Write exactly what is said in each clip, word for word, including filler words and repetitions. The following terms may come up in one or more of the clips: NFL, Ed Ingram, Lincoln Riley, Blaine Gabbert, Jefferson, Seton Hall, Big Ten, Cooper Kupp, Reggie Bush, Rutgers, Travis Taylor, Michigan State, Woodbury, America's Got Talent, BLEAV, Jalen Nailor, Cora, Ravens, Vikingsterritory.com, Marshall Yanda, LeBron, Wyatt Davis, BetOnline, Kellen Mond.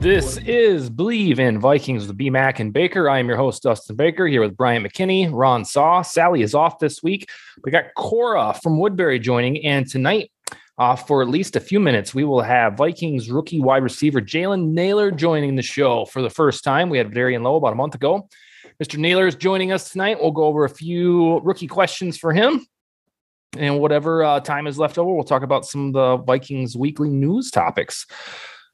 This is BLEAV in Vikings with B-Mac and Baker. I am your host, Dustin Baker, here with Brian McKinney, Ron Saw. Sally is off this week. We got Cora from Woodbury joining, and tonight, uh, for at least a few minutes, we will have Vikings rookie wide receiver Jalen Nailor joining the show for the first time. We had Darian Lowe about a month ago. Mister Nailor is joining us tonight. We'll go over a few rookie questions for him. And whatever uh, time is left over, we'll talk about some of the Vikings weekly news topics.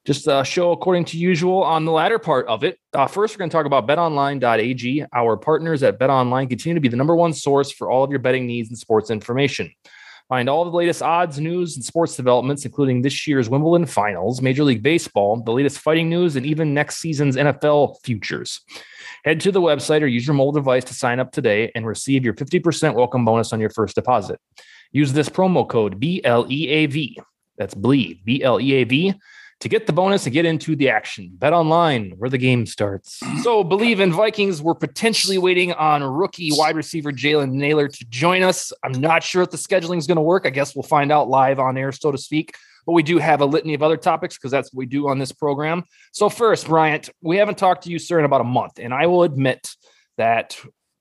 Just a show according to usual on the latter part of it. Uh, first, we're going to talk about bet online dot a g. Our partners at BetOnline continue to be the number one source for all of your betting needs and sports information. Find all of the latest odds, news, and sports developments, including this year's Wimbledon finals, Major League Baseball, the latest fighting news, and even next season's N F L futures. Head to the website or use your mobile device to sign up today and receive your fifty percent welcome bonus on your first deposit. Use this promo code B L E A V. That's BLEAV, B L E A V, to get the bonus and get into the action. Bet online, where the game starts. So BLEAV in Vikings, we're potentially waiting on rookie wide receiver Jalen Nailor to join us. I'm not sure if the scheduling is going to work. I guess we'll find out live on air, so to speak. But we do have a litany of other topics because that's what we do on this program. So first, Bryant, we haven't talked to you, sir, in about a month. And I will admit that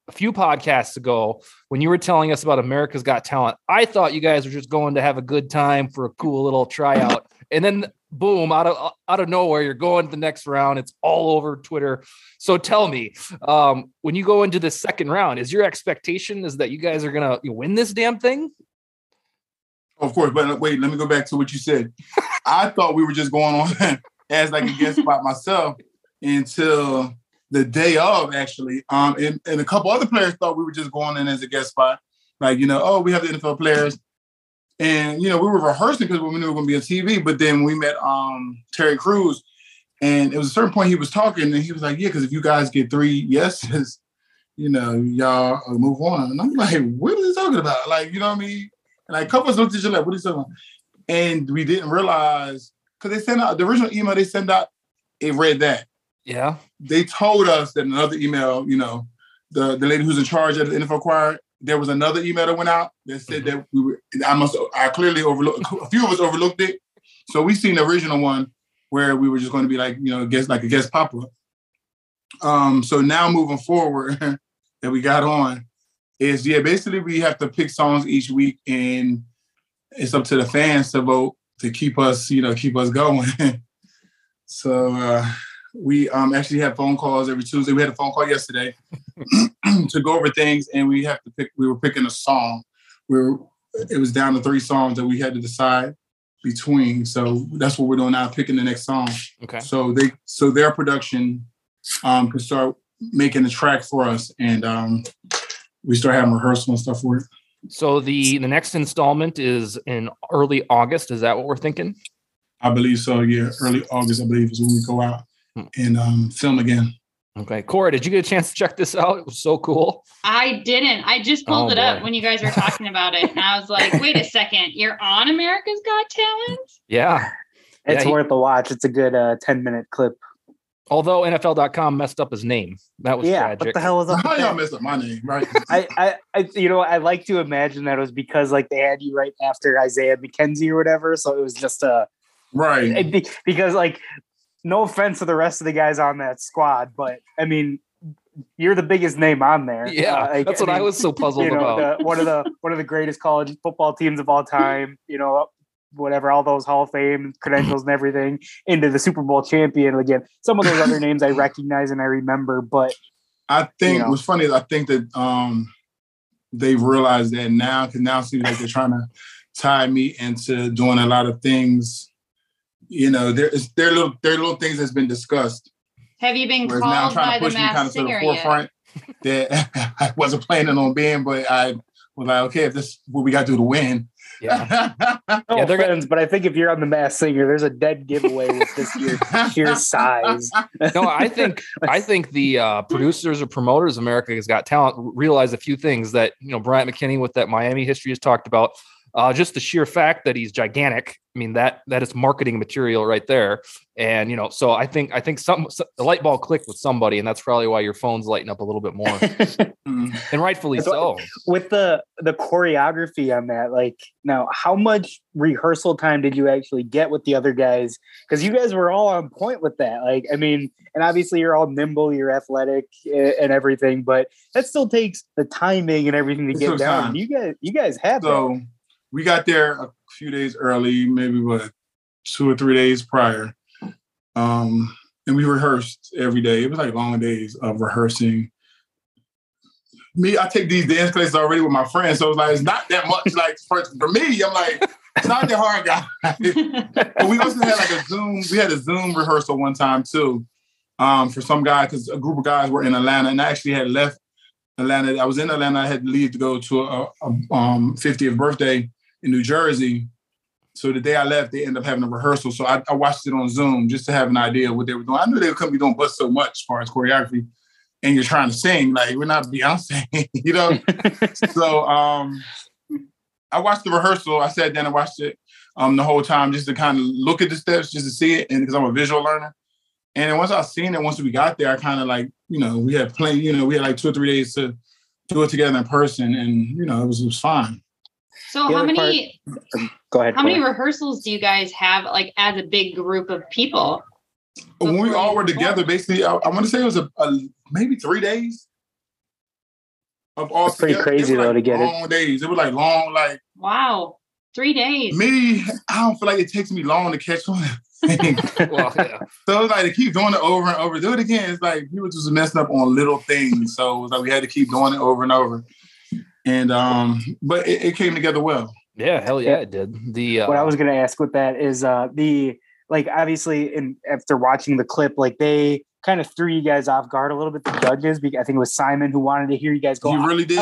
a few podcasts ago, when you were telling us about America's Got Talent, I thought you guys were just going to have a good time for a cool little tryout. And then, boom, out of out of nowhere, you're going to the next round. It's all over Twitter. So tell me, um, when you go into the second round, is your expectation is that you guys are going to win this damn thing? Of course, but wait, let me go back to what you said. I thought we were just going on as like a guest by myself until the day of, actually. Um, and, and a couple other players thought we were just going in as a guest spot. Like, you know, oh, we have the N F L players. And, you know, we were rehearsing because we knew we were going to be on T V. But then we met um, Terry Crews. And it was a certain point he was talking. And he was like, yeah, because if you guys get three yeses, you know, y'all move on. And I'm like, what is he talking about? Like, you know what I mean? And like, a couple of us looked at you like, what are you talking about? And we didn't realize, because they sent out, the original email they sent out, it read that. Yeah. They told us that in another email, you know, the, the lady who's in charge of the N F L choir, there was another email that went out that said mm-hmm. that we were, I must, I clearly overlooked, a few of us overlooked it. So we seen the original one where we were just going to be like, you know, guest, like a guest pop-up. Um, so now moving forward that we got on, is yeah, basically we have to pick songs each week, and it's up to the fans to vote to keep us, you know, keep us going. so uh, we um, actually have phone calls every Tuesday. We had a phone call yesterday to go over things, and we have to pick. We were picking a song. We were, it was down to three songs that we had to decide between. So that's what we're doing now, picking the next song. Okay. So they, so their production um, could start making the track for us, and. Um, We start having rehearsal and stuff for it. So the, the next installment is in early August. Is that what we're thinking? I believe so, yeah. Early August, I believe, is when we go out hmm. and um, film again. Okay. Cora, did you get a chance to check this out? It was so cool. I didn't. I just pulled oh, it boy. up when you guys were talking about it. And I was like, wait a second. You're on America's Got Talent? Yeah. It's yeah, worth he- a watch. It's a good uh, ten-minute clip. Although N F L dot com messed up his name. That was yeah, tragic. What the hell was up? How y'all messed up my name, right? I, I, I, you know, I like to imagine that it was because, like, they had you right after Isaiah McKenzie or whatever. So it was just a... Right. Be, because, like, no offense to the rest of the guys on that squad, but, I mean, you're the biggest name on there. Yeah, uh, like, that's what I, mean, I was so puzzled you know, about. The, one, of the, one of the greatest college football teams of all time, you know, whatever, all those Hall of Fame credentials and everything into the Super Bowl champion again. Some of those other names I recognize and I remember, but I think you know. What's funny is I think that um, they've realized that now, because now it seems like they're trying to tie me into doing a lot of things. You know, there is there little there little things that's been discussed. Have you been Whereas called by the Masked Singer yet? That I wasn't planning on being, but I was like, okay, if this is what we got to do to win. Yeah. no yeah, they're friends, gonna... but I think if you're on the Masked Singer, there's a dead giveaway with this year, sheer size. No, I think I think the uh, producers or promoters of America's Got Talent realize a few things that, you know, Brian McKinney with that Miami history has talked about. Uh, just the sheer fact that he's gigantic. I mean, that that is marketing material right there. And, you know, so I think I think some, some the light bulb clicked with somebody, and that's probably why your phone's lighting up a little bit more. And rightfully so. With the, the choreography on that, like, now, how much rehearsal time did you actually get with the other guys? Because you guys were all on point with that. Like, I mean, and obviously you're all nimble, you're athletic and everything, but that still takes the timing and everything to get down. You guys, you guys have so, that. We got there a few days early, maybe what, two or three days prior. Um, and we rehearsed every day. It was like long days of rehearsing. Me, I take these dance classes already with my friends. So it was like, it's not that much. Like for, for me, I'm like, it's not that hard, guys. But we also had like a Zoom. We had a Zoom rehearsal one time too um, for some guy, because a group of guys were in Atlanta, and I actually had left Atlanta. I was in Atlanta. I had to leave to go to a, a um, fiftieth birthday in New Jersey. So the day I left, they ended up having a rehearsal. So I, I watched it on Zoom just to have an idea of what they were doing. I knew they couldn't be doing but so much as far as choreography. And you're trying to sing, like, we're not Beyonce, you know? so um, I watched the rehearsal. I sat down and watched it um, the whole time just to kind of look at the steps, just to see it, and because I'm a visual learner. And then once I seen it, once we got there, I kind of like, you know, we had plenty, you know, we had like two or three days to do it together in person. And, you know, it was, it was fine. So how many, part, go ahead, how many rehearsals do you guys have, like, as a big group of people? When we all were together, basically, I, I want to say it was a, a maybe three days of all That's together. Pretty crazy, though, like to get it. Long days. It was like long, like. Wow. Three days. Me, I don't feel like it takes me long to catch on. well, yeah. So it was like, to keep doing it over and over. Do it again. It's like, we were just messing up on little things. So it was like, we had to keep doing it over and over. And, um, but it, it came together well. Yeah, hell yeah, it did. The uh, what I was going to ask with that is uh, the, like, obviously, in, after watching the clip, like, they kind of threw you guys off guard a little bit, the judges. I think it was Simon who wanted to hear you guys go. You really did.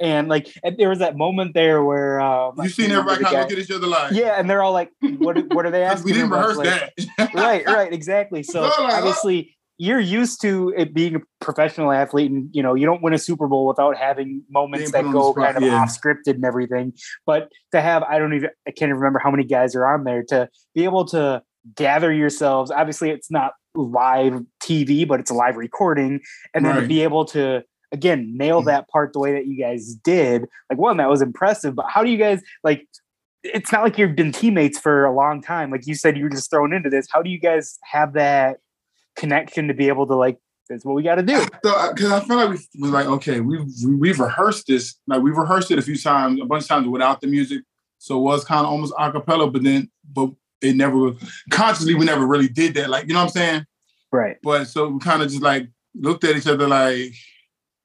And, like, and there was that moment there where... Um, You've seen everybody kind of look at each other like... Yeah, and they're all like, what, what are they asking? We didn't rehearse like, that. right, right, exactly. So, like, obviously... You're used to it being a professional athlete, and, you know, you don't win a Super Bowl without having moments that go spot, kind of yeah. off scripted and everything. But to have, I don't even, I can't even remember how many guys are on there, to be able to gather yourselves. Obviously it's not live T V, but it's a live recording. And then right. to be able to, again, nail mm-hmm. that part the way that you guys did, like, one, that was impressive, but how do you guys, like, it's not like you've been teammates for a long time. Like you said, you were just thrown into this. How do you guys have that connection to be able to, like, that's what we got to do? Because I, I feel like we was like, okay, we've we've rehearsed this, like we rehearsed it a few times, a bunch of times without the music, so it was kind of almost a cappella. But then, but it never consciously, we never really did that, like, you know what I'm saying? Right. But so we kind of just like looked at each other like,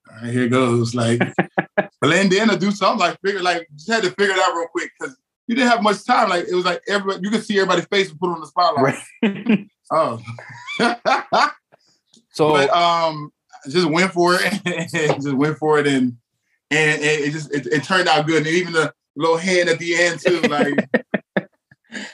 all right, here goes, like, blend in or do something, like figure, like just had to figure it out real quick because you didn't have much time. Like, it was like everybody, you could see everybody's face and put on the spotlight. Right. Oh. so but, um just went for it and just went for it and and, and it just it, it turned out good. And even the little hand at the end too, like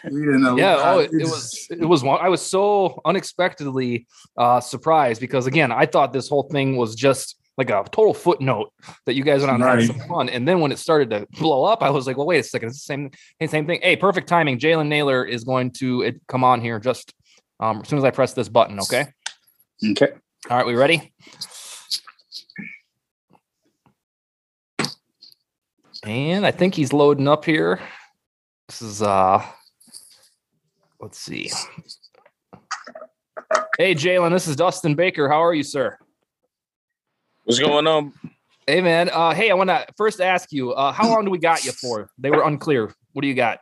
we didn't know. Yeah, oh, it, it was it was one I was so unexpectedly uh surprised because, again, I thought this whole thing was just like a total footnote that you guys went on right. and had some fun. And then when it started to blow up, I was like, well, wait a second, it's the same same thing. Hey, perfect timing. Jalen Nailor is going to come on here just Um, as soon as I press this button, okay? Okay. All right, we ready? And I think he's loading up here. This is, uh, let's see. Hey, Jalen, this is Dustin Baker. How are you, sir? What's going on? Hey, man. Uh, hey, I want to first ask you, uh, how long do we got you for? They were unclear. What do you got?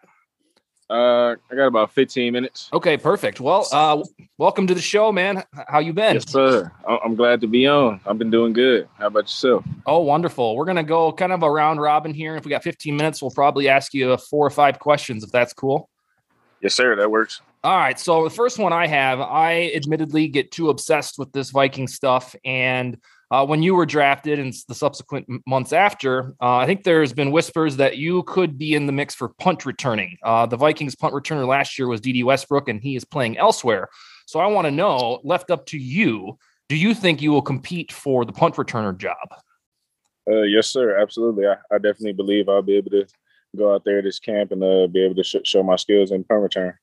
Uh, I got about fifteen minutes. Okay, perfect. Well, uh, welcome to the show, man. How you been? Yes, sir. I'm glad to be on. I've been doing good. How about yourself? Oh, wonderful. We're going to go kind of a round robin here. If we got fifteen minutes, we'll probably ask you four or five questions, if that's cool. Yes, sir. That works. All right. So the first one I have, I admittedly get too obsessed with this Viking stuff. And uh, when you were drafted and the subsequent months after, uh, I think there's been whispers that you could be in the mix for punt returning. Uh, the Vikings punt returner last year was D D Westbrook, and he is playing elsewhere. So I want to know, left up to you, do you think you will compete for the punt returner job? Uh, yes, sir. Absolutely. I, I definitely believe I'll be able to go out there this camp and uh, be able to sh- show my skills in punt return.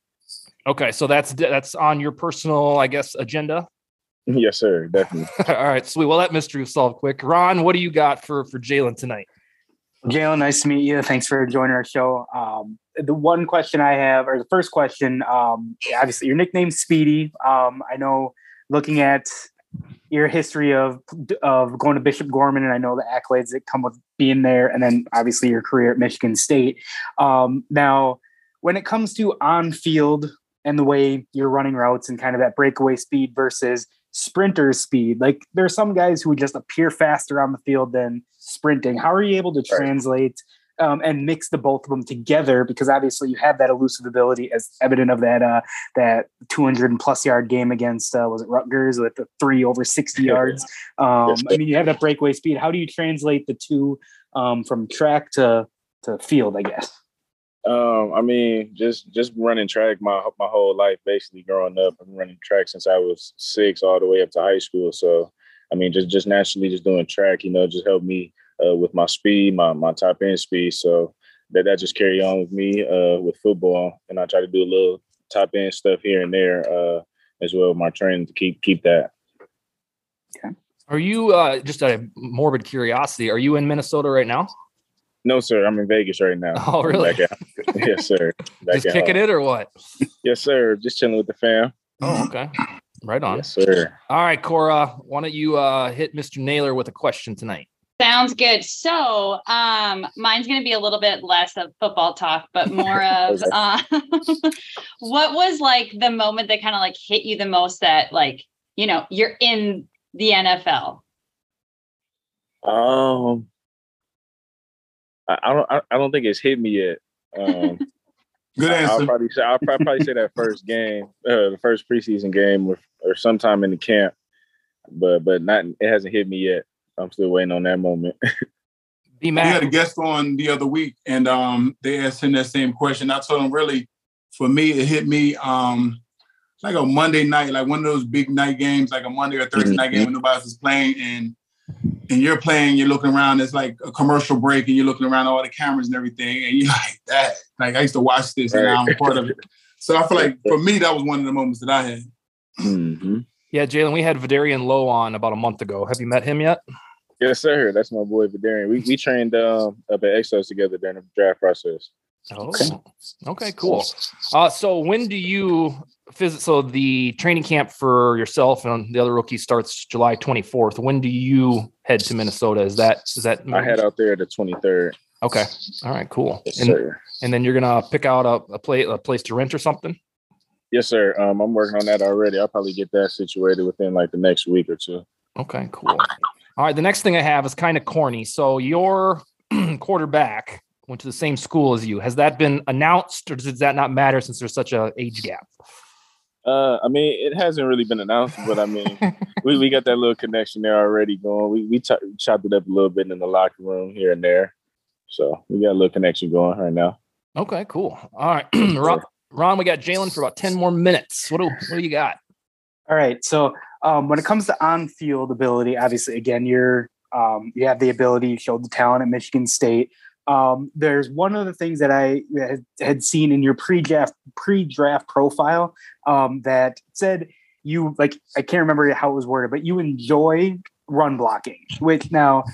Okay. So that's, that's on your personal, I guess, agenda. Yes, sir. Definitely. All right. Sweet. Well, that mystery was solved quick. Ron, what do you got for, for Jalen tonight? Jalen, nice to meet you. Thanks for joining our show. Um, the one question I have, or the first question, um, obviously your nickname's Speedy. Um, I know looking at your history of, of going to Bishop Gorman, and I know the accolades that come with being there, and then obviously your career at Michigan State. Um, now, when it comes to on-field and the way you're running routes and kind of that breakaway speed versus sprinter speed, like there are some guys who just appear faster on the field than sprinting. How are you able to translate um, and mix the both of them together? Because obviously you have that elusive ability, as evident of that uh, that two hundred plus yard game against uh, was it Rutgers with the three over sixty yards. Um, I mean, you have that breakaway speed. How do you translate the two um, from track to to field, I guess? Um, I mean, just, just running track my my whole life, basically growing up. I've been running track since I was six all the way up to high school. So, I mean, just, just naturally just doing track, you know, just helped me uh, with my speed, my, my top end speed. So that, that just carry on with me uh, with football. And I try to do a little top end stuff here and there uh, as well with my training to keep, keep that. Okay. Are you, uh, just out of morbid curiosity, are you in Minnesota right now? No, sir. I'm in Vegas right now. Oh, really? Yes, sir. Back just kicking home. It or what? Yes, sir. Just chilling with the fam. Oh, okay. Right on. Yes, sir. All right, Cora, why don't you uh, hit Mister Nailor with a question tonight? Sounds good. So um, mine's going to be a little bit less of football talk, but more of uh, what was like the moment that kind of like hit you the most that like, you know, you're in the N F L? Um. I don't. I don't think it's hit me yet. Um, Good answer. I'll probably say. I'll probably say that first game, uh, the first preseason game, or, or sometime in the camp. But but not. It hasn't hit me yet. I'm still waiting on that moment. We had a guest on the other week, and um, they asked him that same question. I told him, really, for me, it hit me um, like a Monday night, like one of those big night games, like a Monday or Thursday mm-hmm. night game when nobody was playing, and. And you're playing, you're looking around, it's like a commercial break, and you're looking around all the cameras and everything, and you're like, that. Like, I used to watch this, and now I'm part of it. So I feel like, for me, that was one of the moments that I had. Mm-hmm. Yeah, Jalen, we had Darian Lowe on about a month ago. Have you met him yet? Yes, sir. That's my boy, Darian. We we trained um, up at Exos together during the draft process. Oh, okay, okay cool. Uh, so when do you – so the training camp for yourself and the other rookies starts July twenty-fourth. When do you head to Minnesota? Is that – is that I head out there the twenty-third. Okay. All right, cool. Yes, and, sir. And then you're going to pick out a, a, play, a place to rent or something? Yes, sir. Um, I'm working on that already. I'll probably get that situated within like the next week or two. Okay, cool. All right, the next thing I have is kind of corny. So your quarterback – went to the same school as you. Has that been announced, or does that not matter since there's such a age gap? Uh, I mean, it hasn't really been announced, but I mean, we, we got that little connection there already going. We we t- chopped it up a little bit in the locker room here and there. So we got a little connection going right now. Okay, cool. All right. Ron, Ron, we got Jalen for about ten more minutes. What do, what do you got? All right. So um, when it comes to on-field ability, obviously, again, you're um, you have the ability, you showed the talent at Michigan State. Um, there's one of the things that I had seen in your pre-draft pre-draft profile um, that said you like I can't remember how it was worded, but you enjoy run blocking. Which now,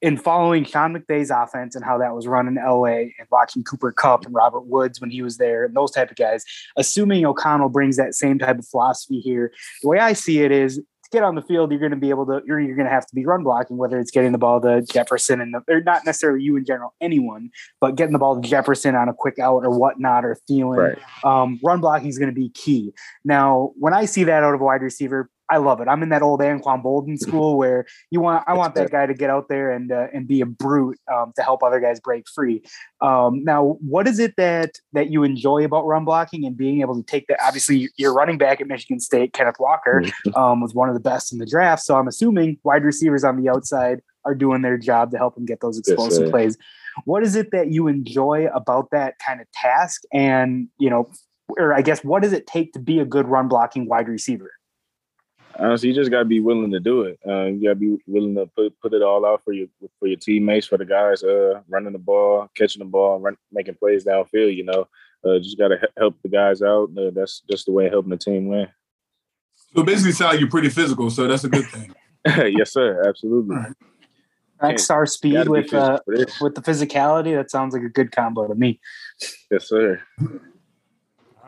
in following Sean McVay's offense and how that was run in L A and watching Cooper Kupp and Robert Woods when he was there and those type of guys, assuming O'Connell brings that same type of philosophy here, the way I see it is to get on the field, you're going to be able to, you're, you're going to have to be run blocking, whether it's getting the ball to Jefferson and the, or not necessarily you in general, anyone, but getting the ball to Jefferson on a quick out or whatnot, or Thielen, right. um, run blocking is going to be key. Now, when I see that out of a wide receiver, I love it. I'm in that old Anquan Bolden school where you want, I want that guy to get out there and, uh, and be a brute um, to help other guys break free. Um, now, what is it that, that you enjoy about run blocking and being able to take that? Obviously your running back at Michigan State, Kenneth Walker, um, was one of the best in the draft. So I'm assuming wide receivers on the outside are doing their job to help them get those explosive yes, plays. What is it that you enjoy about that kind of task? And, you know, or I guess, what does it take to be a good run blocking wide receiver? Honestly, you just gotta be willing to do it. Uh, you gotta be willing to put put it all out for your for your teammates, for the guys uh, running the ball, catching the ball, run, making plays downfield. You know, uh, just gotta h- help the guys out. Uh, that's just the way of helping the team win. So basically, Sal, you're pretty physical, so that's a good thing. Yes, sir. Absolutely. X R speed with uh, with the physicality. That sounds like a good combo to me. Yes, sir.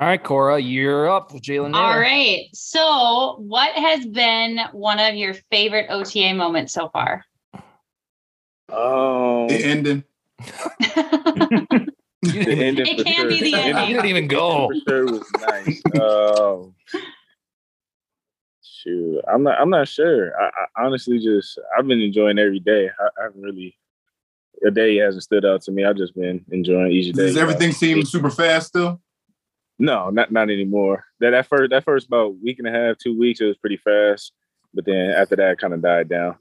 All right, Cora, you're up with Jalen Nailor. All right. So what has been one of your favorite O T A moments so far? Oh. The ending. the ending it can sure. be the ending. I didn't even go. For sure was nice. um, shoot. I'm not I'm not sure. I, I honestly just I've been enjoying every day. I, I really a day hasn't stood out to me. I've just been enjoying each day. Does everything seem super fast still? No, not not anymore. That that first that first about week and a half, two weeks, it was pretty fast. But then after that, it kind of died down.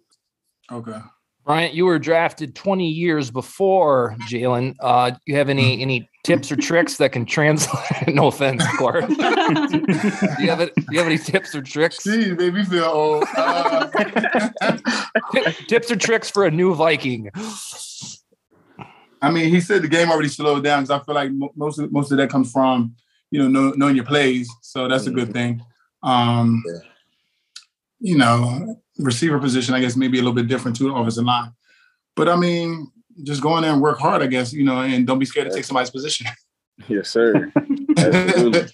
Okay, Bryant, you were drafted twenty years before Jalen. Uh, do you have any any tips or tricks that can translate? No offense, Clark. do you have it? Do you have any tips or tricks? Jeez, made me feel old. Uh... tips or tricks for a new Viking. I mean, he said the game already slowed down because I feel like most of, most of that comes from. You know, knowing your plays. So that's a good thing. Um, yeah. You know, receiver position, I guess, maybe a little bit different to the offensive line. But, I mean, just go in there and work hard, I guess, you know, and don't be scared to take somebody's position. Yes, sir. Absolutely.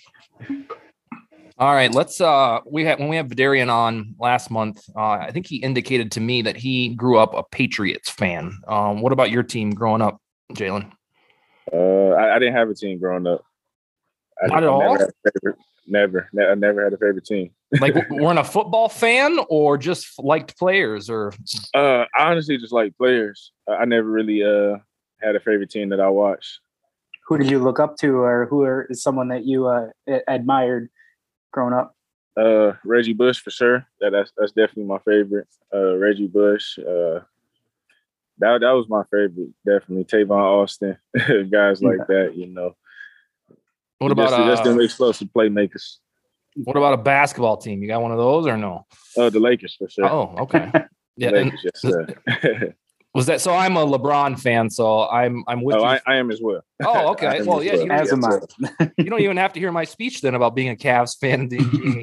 All right. Let's, uh, we had, when we have Darian on last month, uh, I think he indicated to me that he grew up a Patriots fan. Um, what about your team growing up, Jalen? Uh, I, I didn't have a team growing up. I Not at all. Never, never, never. I never had a favorite team. Like, weren't a football fan, or just liked players, or? Uh, I honestly just liked players. I never really uh had a favorite team that I watched. Who did you look up to, or who are, is someone that you uh, admired growing up? Uh, Reggie Bush for sure. That that's, that's definitely my favorite. Uh, Reggie Bush. Uh, that that was my favorite. Definitely Tavon Austin, guys like yeah. that. You know. What about that's, uh, that's them explosive playmakers? What about a basketball team? You got one of those or no? Uh, the Lakers for sure. Oh, okay. Yeah, Lakers, yes, sir. Was that so? I'm a LeBron fan, so I'm I'm with oh, you. I, I am as well. Oh, okay. Well, yeah, well. You, as am I. You don't even have to hear my speech then about being a Cavs fan.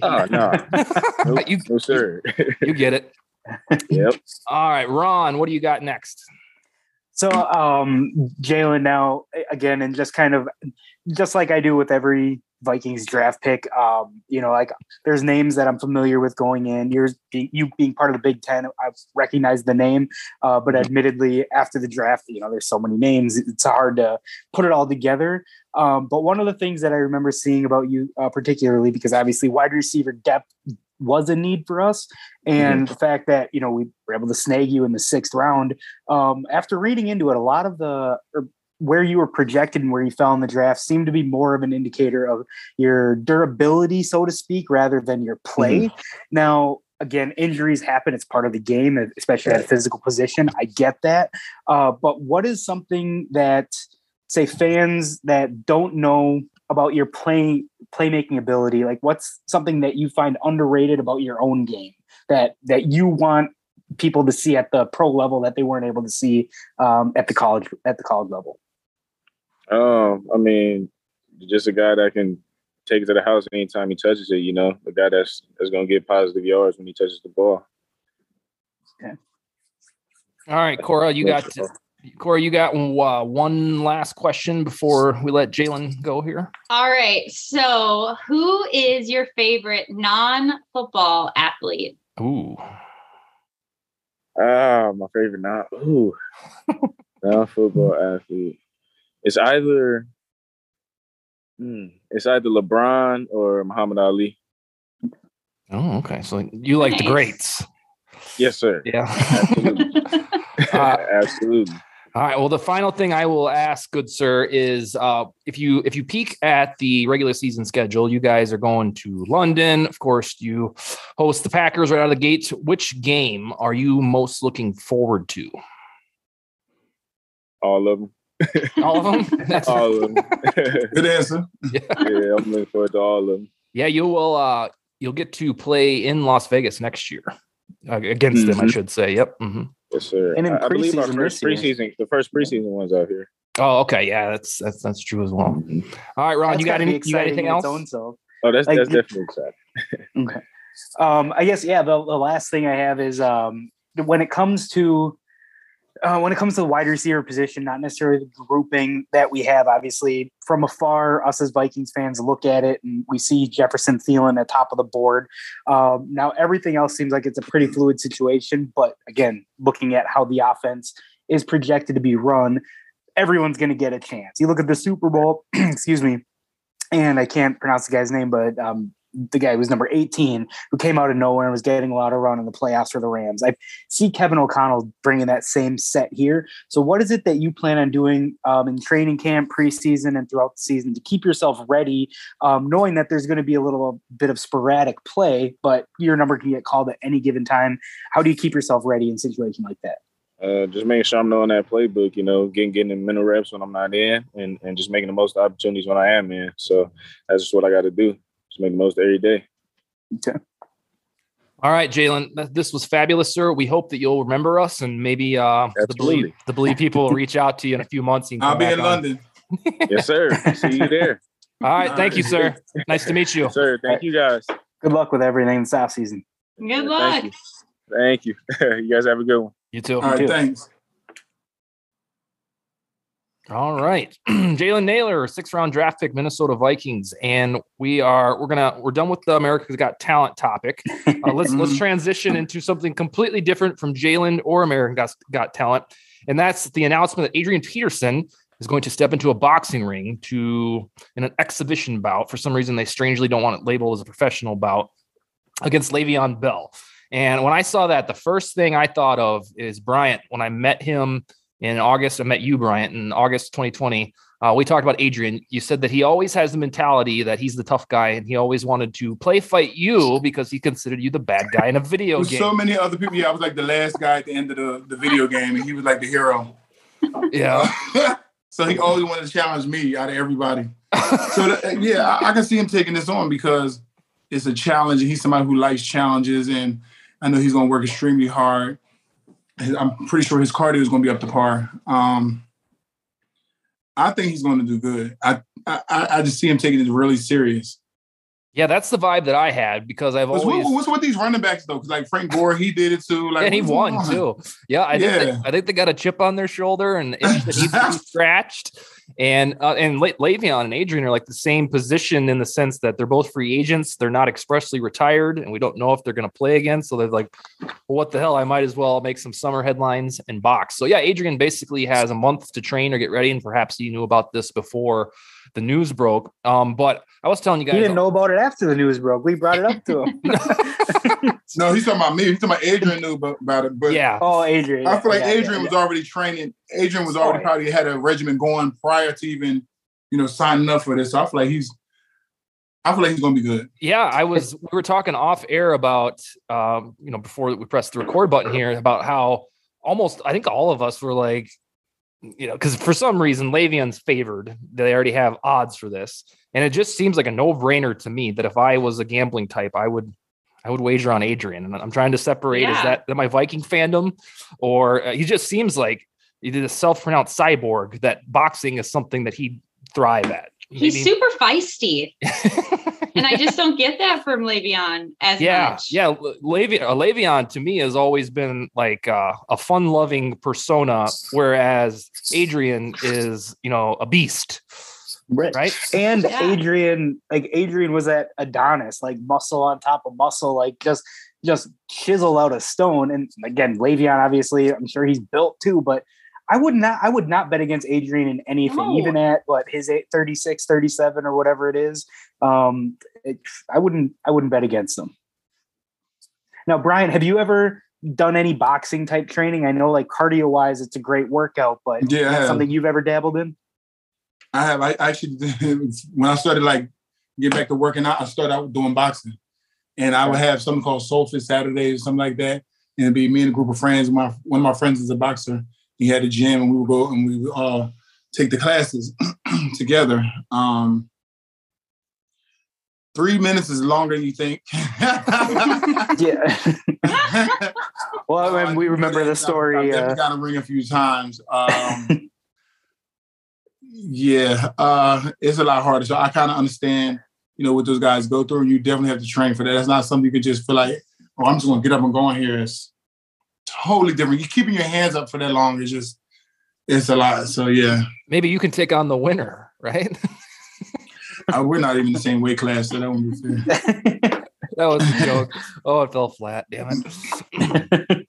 Oh no, nope, you, no sir. You get it. Yep. All right, Ron, what do you got next? So, um, Jalen, now again, and just kind of. Just like I do with every Vikings draft pick, um, you know, like there's names that I'm familiar with going in. You're, you being part of the Big Ten, I've recognized the name, uh, but admittedly, after the draft, you know, there's so many names, it's hard to put it all together. Um, but one of the things that I remember seeing about you, uh, particularly, because obviously wide receiver depth was a need for us, and mm-hmm. the fact that, you know, we were able to snag you in the sixth round. Um, after reading into it, a lot of the or, where you were projected and where you fell in the draft seemed to be more of an indicator of your durability, so to speak, rather than your play. Mm-hmm. Now, again, injuries happen. It's part of the game, especially at a physical position. I get that. Uh, but what is something that, say, fans that don't know about your play playmaking ability, like what's something that you find underrated about your own game that that you want people to see at the pro level that they weren't able to see um, at the college at the college level? Um, I mean, just a guy that can take it to the house anytime he touches it, you know, a guy that's, that's going to get positive yards when he touches the ball. Okay. All right, Cora, you got, Cora, you got uh, one last question before we let Jalen go here. All right. So who is your favorite non-football athlete? Ooh. Ah, my favorite non ooh non football athlete. It's either mm, it's either LeBron or Muhammad Ali. Oh, okay. So you like nice. The greats? Yes, sir. Yeah, absolutely. uh, absolutely. All right. Well, the final thing I will ask, good sir, is uh, if you if you peek at the regular season schedule, you guys are going to London. Of course, you host the Packers right out of the gate. Which game are you most looking forward to? All of them. All of them? That's all of them. Good answer. Yeah. yeah, I'm looking forward to all of them. Yeah, you will. Uh, you'll get to play in Las Vegas next year uh, against mm-hmm. them, I should say. Yep. Mm-hmm. Yes, sir. And in I believe our first preseason, the first preseason one's out here. Oh, okay, yeah, that's that's that's true as well. All right, Ron, you got, any, you got anything else? Oh, that's like, that's definitely exciting. Okay, um, I guess yeah. The, the last thing I have is um, when it comes to uh, when it comes to the wide receiver position, not necessarily the grouping that we have. Obviously, from afar, us as Vikings fans look at it and we see Jefferson, Thielen at top of the board. Um, now everything else seems like it's a pretty fluid situation, but again, looking at how the offense is projected to be run, everyone's going to get a chance. You look at the Super Bowl, excuse me, and I can't pronounce the guy's name, but um, the guy who was number eighteen, who came out of nowhere and was getting a lot of run in the playoffs for the Rams. I see Kevin O'Connell bringing that same set here. So what is it that you plan on doing um, in training camp, preseason, and throughout the season to keep yourself ready, um, knowing that there's going to be a little bit of sporadic play, but your number can get called at any given time? How do you keep yourself ready in a situation like that? Uh, just making sure I'm knowing that playbook, you know, getting getting the mental reps when I'm not in, and, and just making the most opportunities when I am in. So that's just what I got to do. Just make the most every day. Okay. All right, Jalen, this was fabulous, sir. We hope that you'll remember us, and maybe uh, the BLEAV the BLEAV people will reach out to you in a few months. I'll be in on. London. Yes, sir. See you there. All right. All thank right. you, sir. Nice to meet you. Yes, sir. Thank you, guys. Good luck with everything this offseason. Good luck. Thank you. Thank you. You guys have a good one. You too. All right, too. Thanks. All right. Jalen Nailor, sixth round draft pick, Minnesota Vikings. And we are, we're going to, we're done with the America's Got Talent topic. Uh, let's, let's transition into something completely different from Jalen or America's Got, Got Talent. And that's the announcement that Adrian Peterson is going to step into a boxing ring to in an exhibition bout. For some reason, they strangely don't want it labeled as a professional bout against Le'Veon Bell. And when I saw that, the first thing I thought of is Bryant. When I met him in August, I met you, Bryant, in August twenty twenty. Uh, we talked about Adrian. You said that he always has the mentality that he's the tough guy, and he always wanted to play fight you because he considered you the bad guy in a video There's game. So many other people. Yeah, I was like the last guy at the end of the, the video game, and he was like the hero. Yeah. So he always wanted to challenge me out of everybody. So, the, yeah, I, I can see him taking this on because it's a challenge. He's somebody who likes challenges, and I know he's going to work extremely hard. I'm pretty sure his cardio is going to be up to par. Um, I think he's going to do good. I, I I just see him taking it really serious. Yeah, that's the vibe that I had because I've what's, always. What's with these running backs though? Because like Frank Gore, he did it too. Like, and he won on? too. Yeah, I yeah. think they, I think they got a chip on their shoulder and it needs to be scratched. And uh, and Le- Le'Veon and Adrian are like the same position in the sense that they're both free agents. They're not expressly retired, and we don't know if they're going to play again. So they're like, well, what the hell? I might as well make some summer headlines and box. So yeah, Adrian basically has a month to train or get ready, and perhaps he knew about this before the news broke. Um, but I was telling you guys, he didn't know about it after the news broke. We brought it up to him. No, he's talking about me. He's talking about Adrian knew about it. But yeah, oh, Adrian. I feel like yeah, Adrian yeah, yeah. was already training. Adrian was already probably had a regimen going prior to even, you know, signing up for this. So I feel like he's, I feel like he's going to be good. Yeah, I was. We were talking off air about, um, you know, before we pressed the record button here about how almost I think all of us were like, you know, because for some reason Le'Veon's favored. They already have odds for this, and it just seems like a no-brainer to me that if I was a gambling type, I would. I would wager on Adrian, and I'm trying to separate. Yeah. Is that my Viking fandom, or uh, he just seems like he did a self-pronounced cyborg that boxing is something that he'd thrive at. Maybe. He's super feisty. And I just don't get that from Le'Veon as yeah, much. Yeah, Le'Veon, Le'Veon to me has always been like uh, a fun-loving persona, whereas Adrian is, you know, a beast. Right. right. And yeah. Adrian, like Adrian was at Adonis, like muscle on top of muscle, like just just chisel out a stone. And again, Le'Veon, obviously, I'm sure he's built too, but I would not, I would not bet against Adrian in anything, no. even at what his thirty-six, thirty-seven or whatever it is. Um, it, I wouldn't, I wouldn't bet against him. Now, Brian, have you ever done any boxing type training? I know, like, cardio wise, it's a great workout, but yeah, that's something you've ever dabbled in? I have. I actually, when I started like getting back to working out, I started out doing boxing, and I would have something called Soulfit Saturday or something like that. And it'd be me and a group of friends. My one of my friends is a boxer. He had a gym, and we would go and we would all uh, take the classes together. Um, three minutes is longer than you think. Yeah. Well, I mean, we remember the story. I've uh... got to ring a few times. Um, Yeah, uh, it's a lot harder. So I kind of understand, you know, what those guys go through. And you definitely have to train for that. That's not something you can just feel like, oh, I'm just going to get up and go in here. It's totally different. You're keeping your hands up for that long. It's just, it's a lot. So, yeah. Maybe you can take on the winner, right? uh, we're not even the same weight class, so that wouldn't be fair. That was a joke. Oh, it fell flat. Damn it.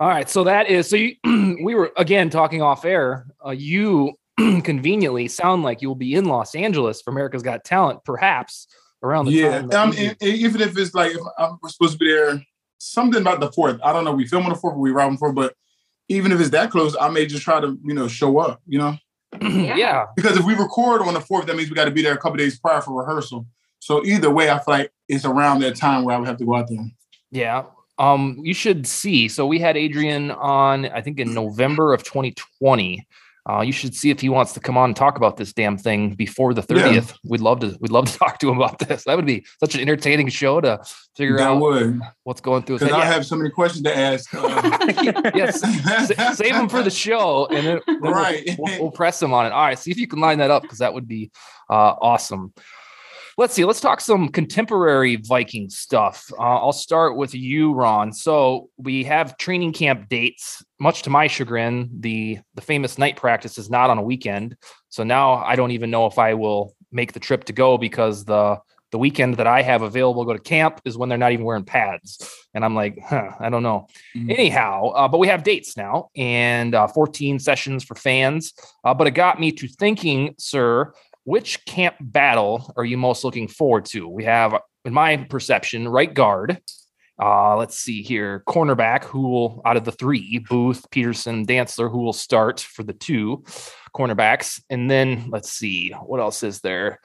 All right, so that is so. You, we were again talking off air. Uh, you conveniently sound like you will be in Los Angeles for America's Got Talent, perhaps around the yeah. time. Yeah, um, even if it's like if I'm supposed to be there, something about the fourth. I don't know. We film on the fourth, we ride on the fourth, but even if it's that close, I may just try to you know show up. You know, yeah. Because if we record on the fourth, that means we got to be there a couple days prior for rehearsal. So either way, I feel like it's around that time where I would have to go out there. Yeah. Um, you should see. So we had Adrian on, I think, in November of twenty twenty. Uh, you should see if he wants to come on and talk about this damn thing before the thirtieth. Yeah. We'd love to. We'd love to talk to him about this. That would be such an entertaining show to figure that out would. what's going through. Because I yeah. have so many questions to ask. Uh. Yes, save them for the show, and then, then right. we'll, we'll, we'll press him on it. All right, see if you can line that up because that would be uh, awesome. Let's see. Let's talk some contemporary Viking stuff. Uh, I'll start with you, Ron. So we have training camp dates. Much to my chagrin, the the famous night practice is not on a weekend. So now I don't even know if I will make the trip to go because the the weekend that I have available to go to camp is when they're not even wearing pads. And I'm like, huh, I don't know. Mm-hmm. Anyhow, uh, but we have dates now and uh, fourteen sessions for fans. Uh, but it got me to thinking, sir, which camp battle are you most looking forward to? We have, in my perception, right guard. Uh, let's see here. Cornerback, who will, out of the three, Booth, Peterson, Dantzler, who will start for the two cornerbacks. And then let's see, what else is there?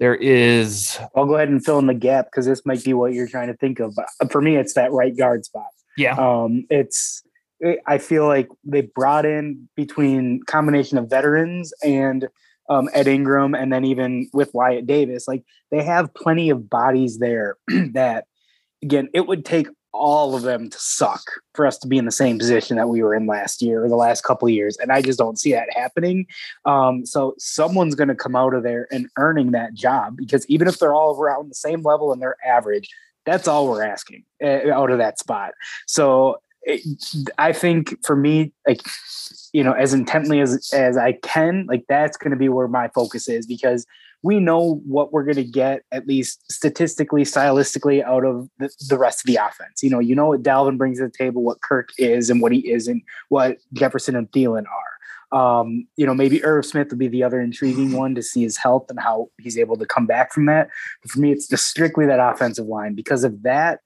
There is... I'll go ahead and fill in the gap because this might be what you're trying to think of. For me, it's that right guard spot. Yeah. Um, it's... I feel like they brought in between combination of veterans and... Um, Ed Ingram, and then even with Wyatt Davis, like they have plenty of bodies there that, again, it would take all of them to suck for us to be in the same position that we were in last year or the last couple of years. And I just don't see that happening. Um, so someone's going to come out of there and earning that job, because even if they're all around the same level and they're average, that's all we're asking uh, out of that spot. So it, I think for me, like, you know, as intently as, as I can, like that's going to be where my focus is, because we know what we're going to get, at least statistically, stylistically, out of the, the rest of the offense. You know, you know what Dalvin brings to the table, what Kirk is and what he isn't, what Jefferson and Thielen are. Um, you know, maybe Irv Smith would be the other intriguing one to see his health and how he's able to come back from that. But for me, it's just strictly that offensive line, because of that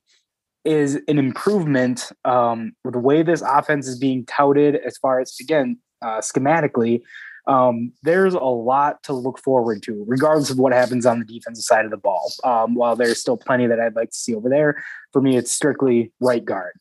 is an improvement um, with the way this offense is being touted as far as, again, uh, schematically. Um, there's a lot to look forward to, regardless of what happens on the defensive side of the ball. Um, while there's still plenty that I'd like to see over there, for me, it's strictly right guard.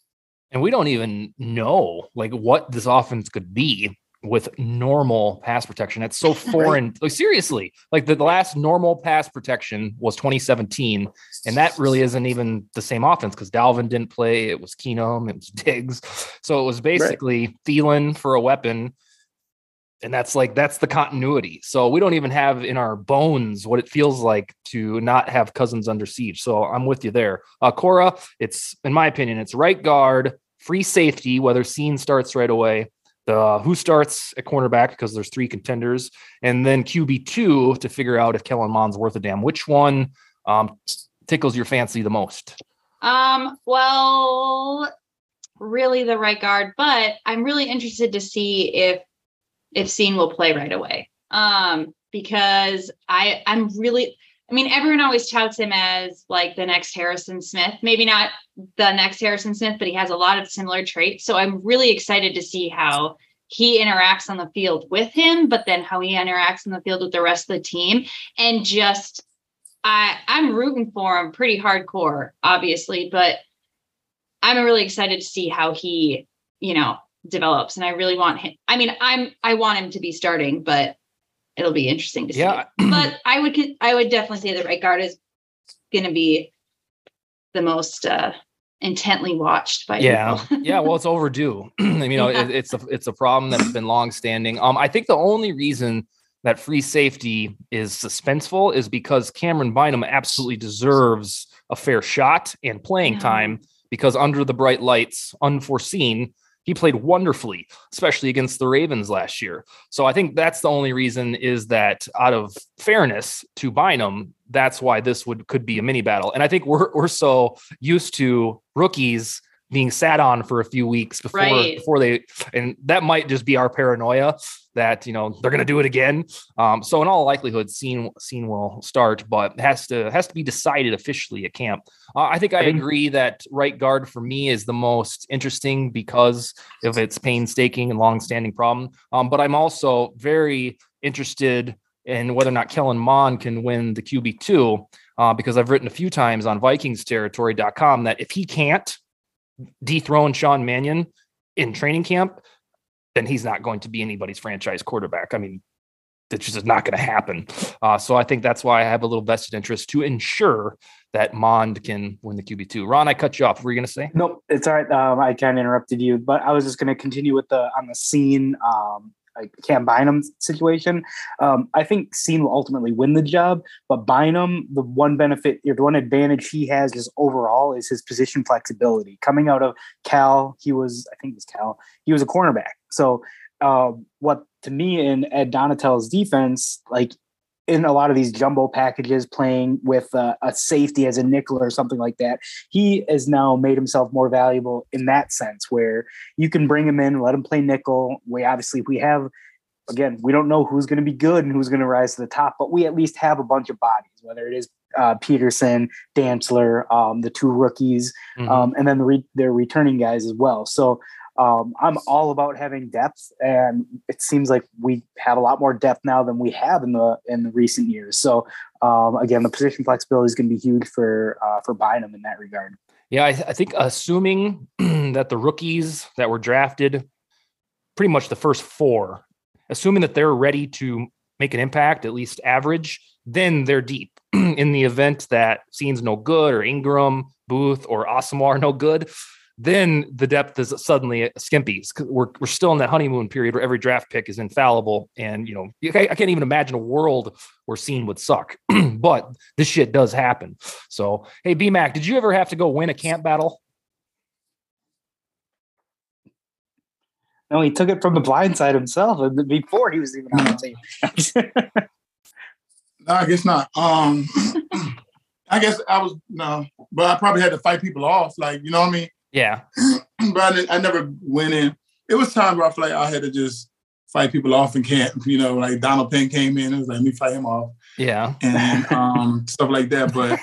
And we don't even know like what this offense could be with normal pass protection. That's so foreign. Right. Like seriously, like the, the last normal pass protection was twenty seventeen. And that really isn't even the same offense because Dalvin didn't play. It was Keenum. It was Diggs. So it was basically right. Thielen for a weapon. And that's like, that's the continuity. So we don't even have in our bones what it feels like to not have Cousins under siege. So I'm with you there. Uh, Cora, it's, in my opinion, it's right guard, free safety, whether Seen starts right away. Uh, who starts at cornerback, because there's three contenders, and then Q B two to figure out if Kellen Mond's worth a damn. Which one um, tickles your fancy the most? Um, well, really the right guard, but I'm really interested to see if, if Seen will play right away. Um, because I, I'm really, I mean, everyone always touts him as like the next Harrison Smith, maybe not the next Harrison Smith, but he has a lot of similar traits. So I'm really excited to see how he interacts on the field with him, but then how he interacts on the field with the rest of the team. And just, I I'm rooting for him pretty hardcore, obviously, but I'm really excited to see how he, you know, develops. And I really want him. I mean, I'm, I want him to be starting, but it'll be interesting to see. Yeah. But I would, I would definitely say the right guard is going to be the most uh, intently watched by yeah. people. Yeah. Well, it's overdue. I mean, you know, yeah. it, it's a, it's a problem that's been longstanding. Um, I think the only reason that free safety is suspenseful is because Cameron Bynum absolutely deserves a fair shot and playing yeah. time, because under the bright lights, unforeseen, he played wonderfully, especially against the Ravens last year. So I think that's the only reason, is that out of fairness to Bynum, that's why this would could be a mini battle. And I think we're we're so used to rookies being sat on for a few weeks before right. before they, and that might just be our paranoia that, you know, they're going to do it again. Um, so in all likelihood, Seen Seen will start, but has to has to be decided officially at camp. Uh, I think I agree that right guard for me is the most interesting because of its painstaking and longstanding problem. Um, but I'm also very interested in whether or not Kellen Mond can win the Q B two, uh, because I've written a few times on Vikings Territory dot com that if he can't dethrone Sean Mannion in training camp, then he's not going to be anybody's franchise quarterback. I mean, that's just not going to happen. Uh, so I think that's why I have a little vested interest to ensure that Mond can win the Q B two. Ron, I cut you off. What were you going to say? Nope, it's all right. Um, I kind of interrupted you, but I was just going to continue with the on the scene, um, like Cam Bynum situation. Um, I think Seen will ultimately win the job, but Bynum, the one benefit, the one advantage he has is overall is his position flexibility. Coming out of Cal, he was, I think it was Cal, he was a cornerback. So uh, what to me in Ed Donatell's defense, like in a lot of these jumbo packages playing with uh, a safety as a nickel or something like that, he has now made himself more valuable in that sense, where you can bring him in, let him play nickel. We obviously, we have, again, we don't know who's going to be good and who's going to rise to the top, but we at least have a bunch of bodies, whether it is uh, Peterson, Dantzler, um, the two rookies, mm-hmm. um, and then the re- their returning guys as well. So Um, I'm all about having depth, and it seems like we have a lot more depth now than we have in the in the recent years. So um, again, the position flexibility is going to be huge for uh, for Bynum in that regard. Yeah, I, th- I think assuming that the rookies that were drafted, pretty much the first four, assuming that they're ready to make an impact, at least average, then they're deep. In the event that Seen's no good, or Ingram, Booth, or Asamoah are no good, then the depth is suddenly skimpy. We're we're still in that honeymoon period where every draft pick is infallible, and you know I, I can't even imagine a world where Seen would suck. But this shit does happen. So hey, B-Mac, did you ever have to go win a camp battle? No, he took it from the blind side himself before he was even on the team. No, I guess not. Um, I guess I was no, but I probably had to fight people off. Like you know what I mean. Yeah. But I, I never went in. It was time where I feel like I had to just fight people off in camp. You know, like Donald Penn came in and was like, let me fight him off. Yeah. And um, stuff like that. But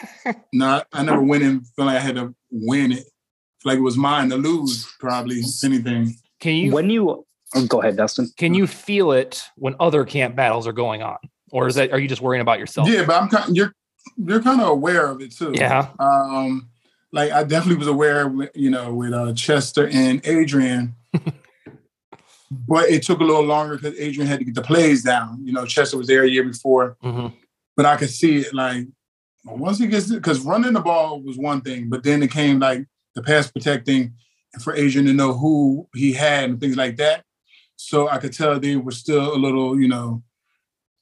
no, I never went in feeling like I had to win it. Like it was mine to lose, probably, anything. Can you when you oh, go ahead, Dustin. Can you feel it when other camp battles are going on? Or is that are you just worrying about yourself? Yeah, but I'm kind you're you're kind of aware of it too. Yeah. Um Like, I definitely was aware, you know, with uh, Chester and Adrian. But it took a little longer because Adrian had to get the plays down. You know, Chester was there a year before. Mm-hmm. But I could see it, like, once he gets – because running the ball was one thing, but then it came, like, the pass protecting and for Adrian to know who he had and things like that. So I could tell they were still a little, you know,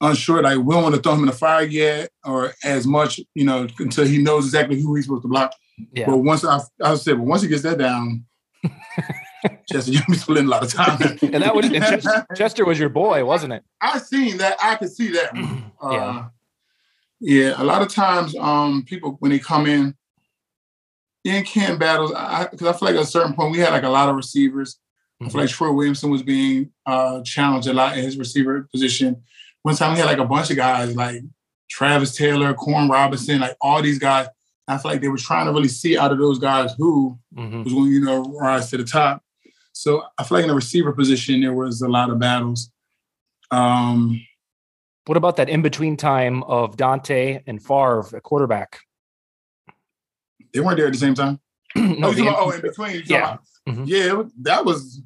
unsure. Like, we don't want to throw him in the fire yet or as much, you know, until he knows exactly who he's supposed to block. Yeah. But once I, I said, well, once he gets that down, Chester, you'll be spending a lot of time. And that was and Chester, Chester was your boy, wasn't it? I, I seen that. I could see that. Uh, yeah. Yeah. A lot of times, um, people when they come in, in-camp battles, because I, I feel like at a certain point we had like a lot of receivers. Mm-hmm. I feel like Troy Williamson was being uh, challenged a lot in his receiver position. One time we had like a bunch of guys like Travis Taylor, Corn Robinson, like all these guys. I feel like they were trying to really see out of those guys who mm-hmm. was going to, you know, rise to the top. So I feel like in the receiver position, there was a lot of battles. Um, what about that in-between time of Dante and Favre at quarterback? They weren't there at the same time. no, oh, the about, oh, in between. Yeah. Mm-hmm. Yeah, that was,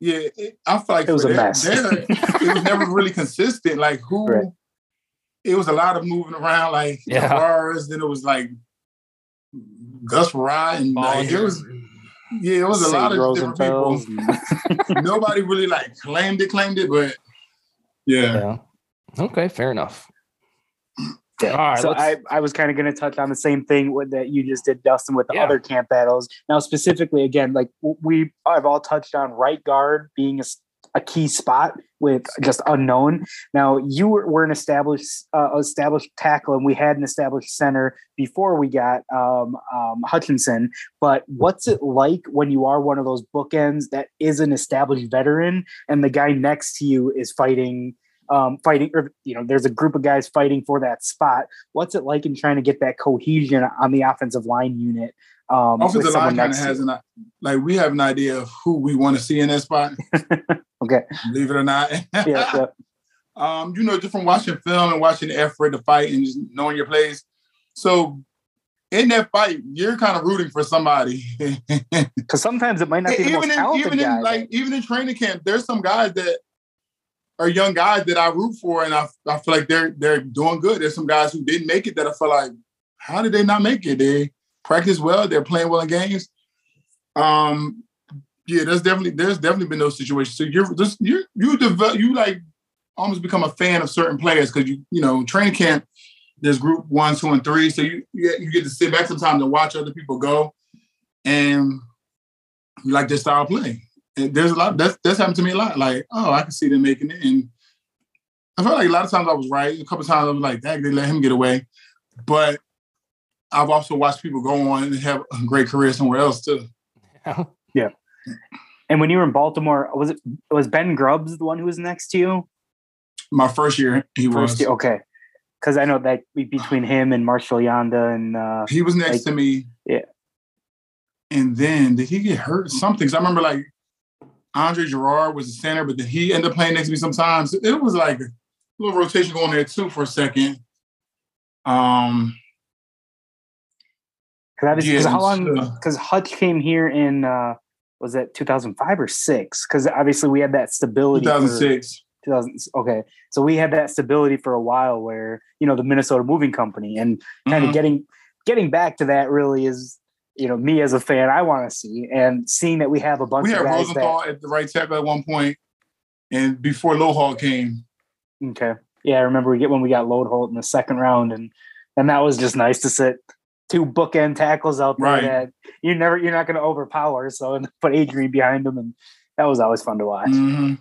yeah, it, I feel like it was a mess. It was never really consistent. Like who, right. It was a lot of moving around, like yeah. bars, then it was like Gus Rye. And like, it was, yeah, it was a Saint lot of Rosenfeld. Different people. Nobody really like claimed it, claimed it, but yeah. yeah. Okay, fair enough. Yeah. All right, so I, I was kind of going to touch on the same thing with, that you just did, Dustin, with the yeah. other camp battles. Now, specifically, again, like we I've all touched on right guard being a, a key spot with just unknown. Now, you were, were an established uh, established tackle, and we had an established center before we got um, um, Hutchinson. But what's it like when you are one of those bookends that is an established veteran, and the guy next to you is fighting? Um, fighting, or you know, there's a group of guys fighting for that spot. What's it like in trying to get that cohesion on the offensive line unit? Um, offensive line kind of has an like we have an idea of who we want to see in that spot. Okay, believe it or not. yeah, yeah. Um, you know, just from watching film and watching the effort, the fight, and just knowing your plays. So in that fight, you're kind of rooting for somebody because sometimes it might not be the most talented even guy. In, like even in training camp, there's some guys that. Are young guys that I root for, and I I feel like they're they're doing good. There's some guys who didn't make it that I feel like, how did they not make it? They practice well, they're playing well in games. Um, yeah, there's definitely there's definitely been those situations. So you're just you you develop you like almost become a fan of certain players because you you know training camp there's group one, two, and three. So you you get to sit back sometimes and watch other people go, and you like their style of play. And there's a lot, that's, that's happened to me a lot. Like, oh, I can see them making it. And I felt like a lot of times I was right. A couple of times I was like, dang, they let him get away. But I've also watched people go on and have a great career somewhere else too. Yeah. And when you were in Baltimore, was it, was Ben Grubbs the one who was next to you? My first year, he first was. Year, okay. Because I know that between him and Marshall Yanda and... Uh, he was next like, to me. Yeah. And then, did he get hurt? Something. Because I remember like, Andre Girard was the center, but then he ended up playing next to me sometimes. It was like a little rotation going there too for a second. Um, because yeah, how long? Because uh, Hutch came here in uh, was that two thousand five or six? Because obviously we had that stability. two thousand six. For, two thousand. Okay, so we had that stability for a while, where you know the Minnesota Moving Company and kind mm-hmm. of getting getting back to that really is. You know, me as a fan, I want to see, and seeing that we have a bunch of guys. We had Rosenthal that, at the right tackle at one point, and before Loholt came. Okay. Yeah, I remember we get when we got Loholt in the second round, and and that was just nice to sit two bookend tackles out there right. that you never you're not going to overpower. So and put Adrian behind them, and that was always fun to watch. Mm-hmm.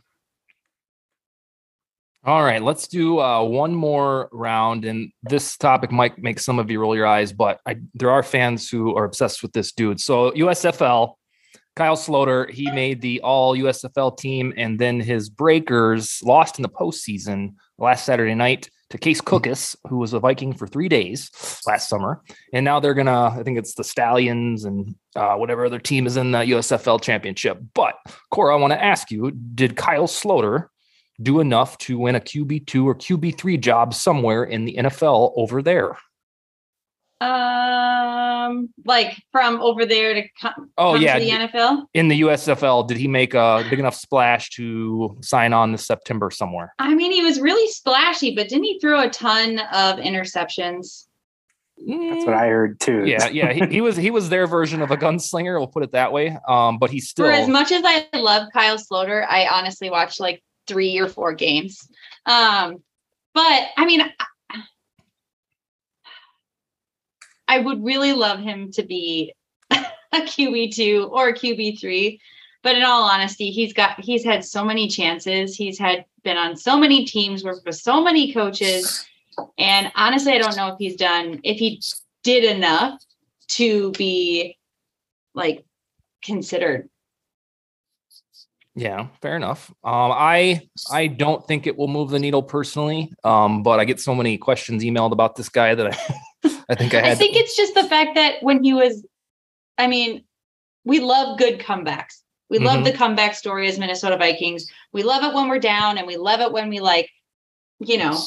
All right, let's do uh, one more round, and this topic might make some of you roll your eyes, but I, there are fans who are obsessed with this dude. So U S F L, Kyle Sloter, he made the all U S F L team, and then his Breakers lost in the postseason last Saturday night to Case Koukis, who was a Viking for three days last summer, and now they're going to, I think it's the Stallions and uh, whatever other team is in the U S F L championship. But, Cora, I want to ask you, did Kyle Sloter do enough to win a Q B two or Q B three job somewhere in the N F L over there? Um, like from over there to come, oh, come yeah. to the N F L? In the U S F L, did he make a big enough splash to sign on this September somewhere? I mean, he was really splashy, but didn't he throw a ton of interceptions? That's what I heard too. Yeah, yeah. He, he was he was their version of a gunslinger, we'll put it that way. Um, but he still... For as much as I love Kyle Sloter, I honestly watched like three or four games. Um, but I mean, I, I would really love him to be a Q B two or a Q B three, but in all honesty, he's got, he's had so many chances. He's had been on so many teams, worked with so many coaches. And honestly, I don't know if he's done, if he did enough to be like considered. Yeah, fair enough. Um, I I don't think it will move the needle personally, um, but I get so many questions emailed about this guy that I, I think I had. I think it's just the fact that when he was, I mean, we love good comebacks. We mm-hmm. love the comeback story as Minnesota Vikings. We love it when we're down, and we love it when we like, you know,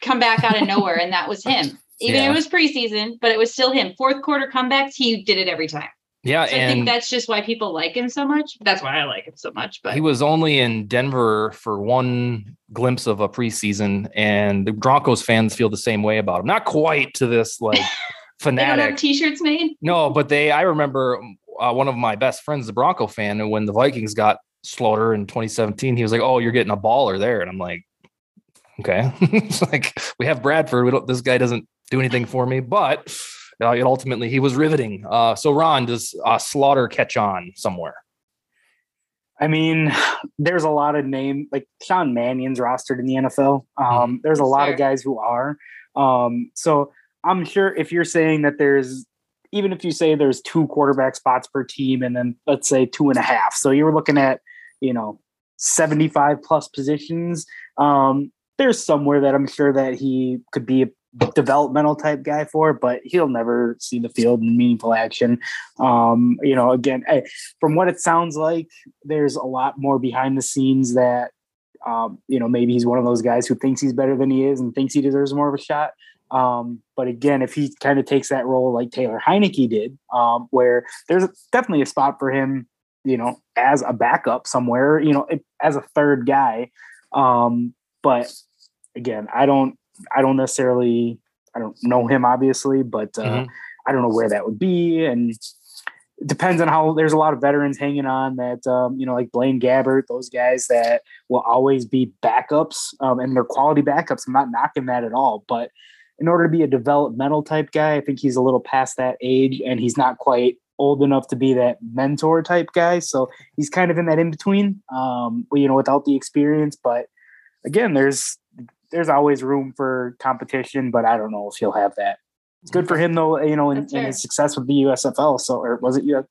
come back out of nowhere. And that was him. Even yeah. It was preseason, but it was still him. Fourth quarter comebacks, he did it every time. Yeah, so I and think that's just why people like him so much. That's why I like him so much. But he was only in Denver for one glimpse of a preseason, and the Broncos fans feel the same way about him. Not quite to this like fanatic. They don't have T-shirts made. No, but they. I remember uh, one of my best friends, the Bronco fan, and when the Vikings got Slaughter in twenty seventeen, he was like, "Oh, you're getting a baller there," and I'm like, "Okay." It's like we have Bradford. We don't. This guy doesn't do anything for me, but. Uh, ultimately, he was riveting. Uh, so, Ron, does uh, Slaughter catch on somewhere? I mean, there's a lot of name like Sean Mannion's rostered in the N F L. Um, mm-hmm. There's a lot Fair. of guys who are. Um, so, I'm sure if you're saying that there's, even if you say there's two quarterback spots per team, and then let's say two and a half, so you were looking at, you know, seventy-five plus positions. Um, there's somewhere that I'm sure that he could be a developmental type guy for, but he'll never see the field in meaningful action. Um, you know, again, I, from what it sounds like, there's a lot more behind the scenes that, um, you know, maybe he's one of those guys who thinks he's better than he is and thinks he deserves more of a shot. Um, but again, if he kind of takes that role like Taylor Heineke did, um, where there's definitely a spot for him, you know, as a backup somewhere, you know, it, as a third guy. Um, but again, I don't, I don't necessarily, I don't know him obviously, but uh, mm-hmm. I don't know where that would be. And it depends on how, there's a lot of veterans hanging on that, um, you know, like Blaine Gabbert, those guys that will always be backups, um, and they're quality backups. I'm not knocking that at all, but in order to be a developmental type guy, I think he's a little past that age, and he's not quite old enough to be that mentor type guy. So he's kind of in that in-between, um, you know, without the experience. But again, there's, There's always room for competition, but I don't know if he'll have that. It's good for him though, you know, in, in his success with the U S F L. So, or was it? U S F L?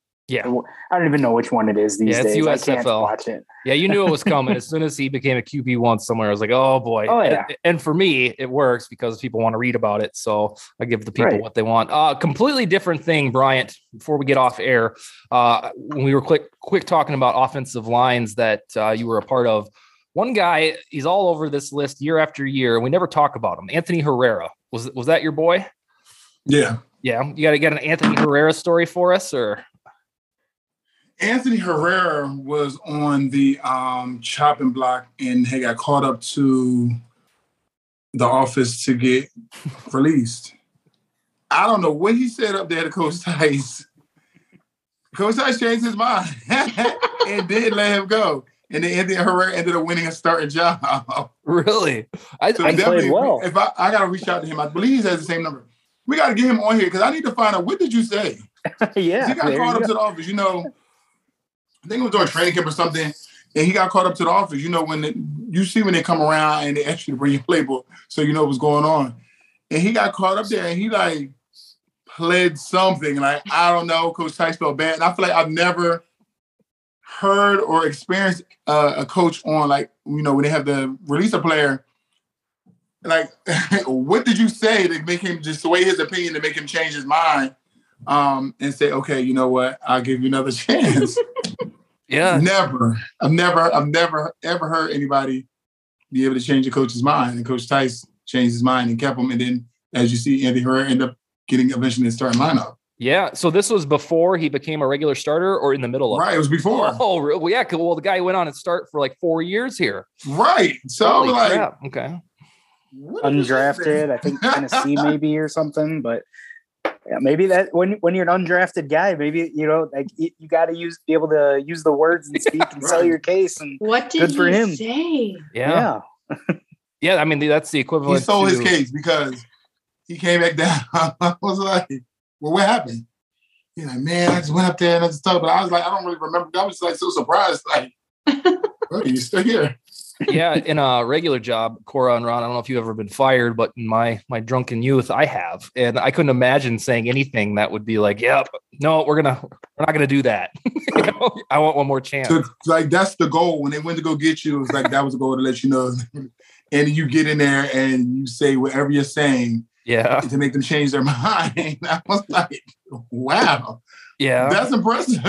Yeah. I don't even know which one it is these yeah, it's days. U S F L. I can't watch it. Yeah. You knew it was coming. As soon as he became a Q B one somewhere, I was like, oh boy. Oh, yeah. And, and for me, it works because people want to read about it. So I give the people right. what they want. Uh, completely different thing, Bryant, before we get off air, uh, when we were quick, quick talking about offensive lines that uh, you were a part of. One guy, he's all over this list year after year, and we never talk about him. Anthony Herrera. Was was that your boy? Yeah. Yeah. You got to get an Anthony Herrera story for us, or? Anthony Herrera was on the um, chopping block, and he got called up to the office to get released. I don't know what he said up there to Coach Tice. Coach Tice changed his mind and didn't let him go. And then Anthony Herrera ended up winning a starting job. Really? I, so I played well. If I, I got to reach out to him. I believe he has the same number. We got to get him on here because I need to find out, what did you say? Yeah. He got called up go. to the office. You know, I think it was during training camp or something, and he got called up to the office. You know, when the, you see when they come around and they ask you to bring your playbook so you know what's going on. And he got called up there, and he, like, pled something. Like, I don't know, Coach Tice felt bad. And I feel like I've never – heard or experienced uh, a coach on, like, you know, when they have to release a player, like, what did you say to make him just sway his opinion, to make him change his mind, um, and say, okay, you know what, I'll give you another chance. Yeah. Never. I've never, I've never, ever heard anybody be able to change a coach's mind. And Coach Tice changed his mind and kept him. And then, as you see, Anthony Herrera end up getting eventually a starting lineup. Yeah, so this was before he became a regular starter, or in the middle of it? Right, it was before. Oh, well, yeah, well, the guy went on and start for like four years here. Right, so Holy like... crap. Okay. Undrafted, I think Tennessee maybe or something, but yeah, maybe that when when you're an undrafted guy, maybe, you know, like you got to use be able to use the words and speak yeah, and right. sell your case. And what did good for he him. say? Yeah. Yeah. Yeah, I mean, that's the equivalent He sold to... his case because he came back down. I was like... well, what happened? You're like, man, I just went up there and that stuff. But I was like, I don't really remember. I was like so surprised. Like, oh, you're still here. Yeah, in a regular job, Cora and Ron, I don't know if you've ever been fired, but in my my drunken youth, I have. And I couldn't imagine saying anything that would be like, yep, no, we're gonna we're not gonna do that. You know? I want one more chance. So, like, that's the goal. When they went to go get you, it was like that was the goal, to let you know. And you get in there and you say whatever you're saying, yeah, to make them change their mind. I was like, wow. Yeah. That's impressive.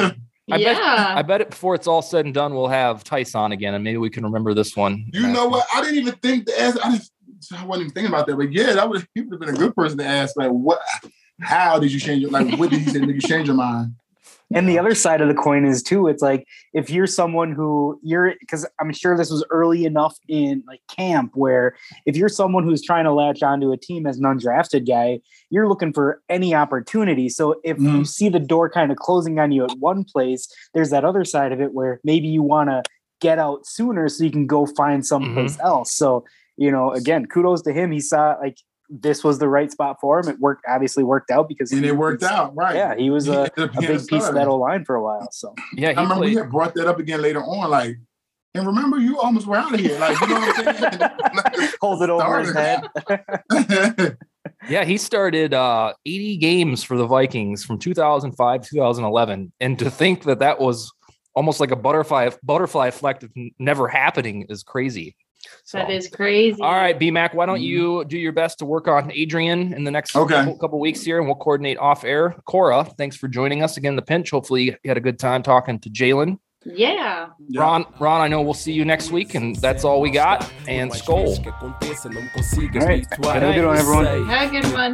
I yeah. bet I bet it before it's all said and done, we'll have Tice on again, and maybe we can remember this one. You know what? I didn't even think to ask. I just I wasn't even thinking about that. But yeah, that would he would have been a good person to ask. Like, what? How did you change your? Like, what did he say? Did you change your mind? And the other side of the coin is too. It's like if you're someone who you're, because I'm sure this was early enough in like camp where if you're someone who's trying to latch onto a team as an undrafted guy, you're looking for any opportunity. So if mm. you see the door kind of closing on you at one place, there's that other side of it where maybe you want to get out sooner so you can go find someplace mm-hmm. else. So, you know, again, kudos to him. He saw like, this was the right spot for him. It worked, obviously worked out because and he, it worked out, right? Yeah, he was a, a big piece started. of that O line for a while. So yeah, I remember played. we had brought that up again later on. Like, and remember, you almost were out of here. Like, you know what I'm saying? Like, hold it over his head. Yeah, he started uh, eighty games for the Vikings from two thousand five to two thousand eleven, and to think that that was almost like a butterfly butterfly effect of never happening is crazy. So. That is crazy. All right, B-Mac, why don't you do your best to work on Adrian in the next okay. couple, couple weeks here, and we'll coordinate off air. Cora, thanks for joining us again in the pinch. Hopefully you had a good time talking to Jalen. Yeah. Ron, Ron, I know we'll see you next week, and that's all we got. And Skol. All right. Have a good one, everyone. Have a good one.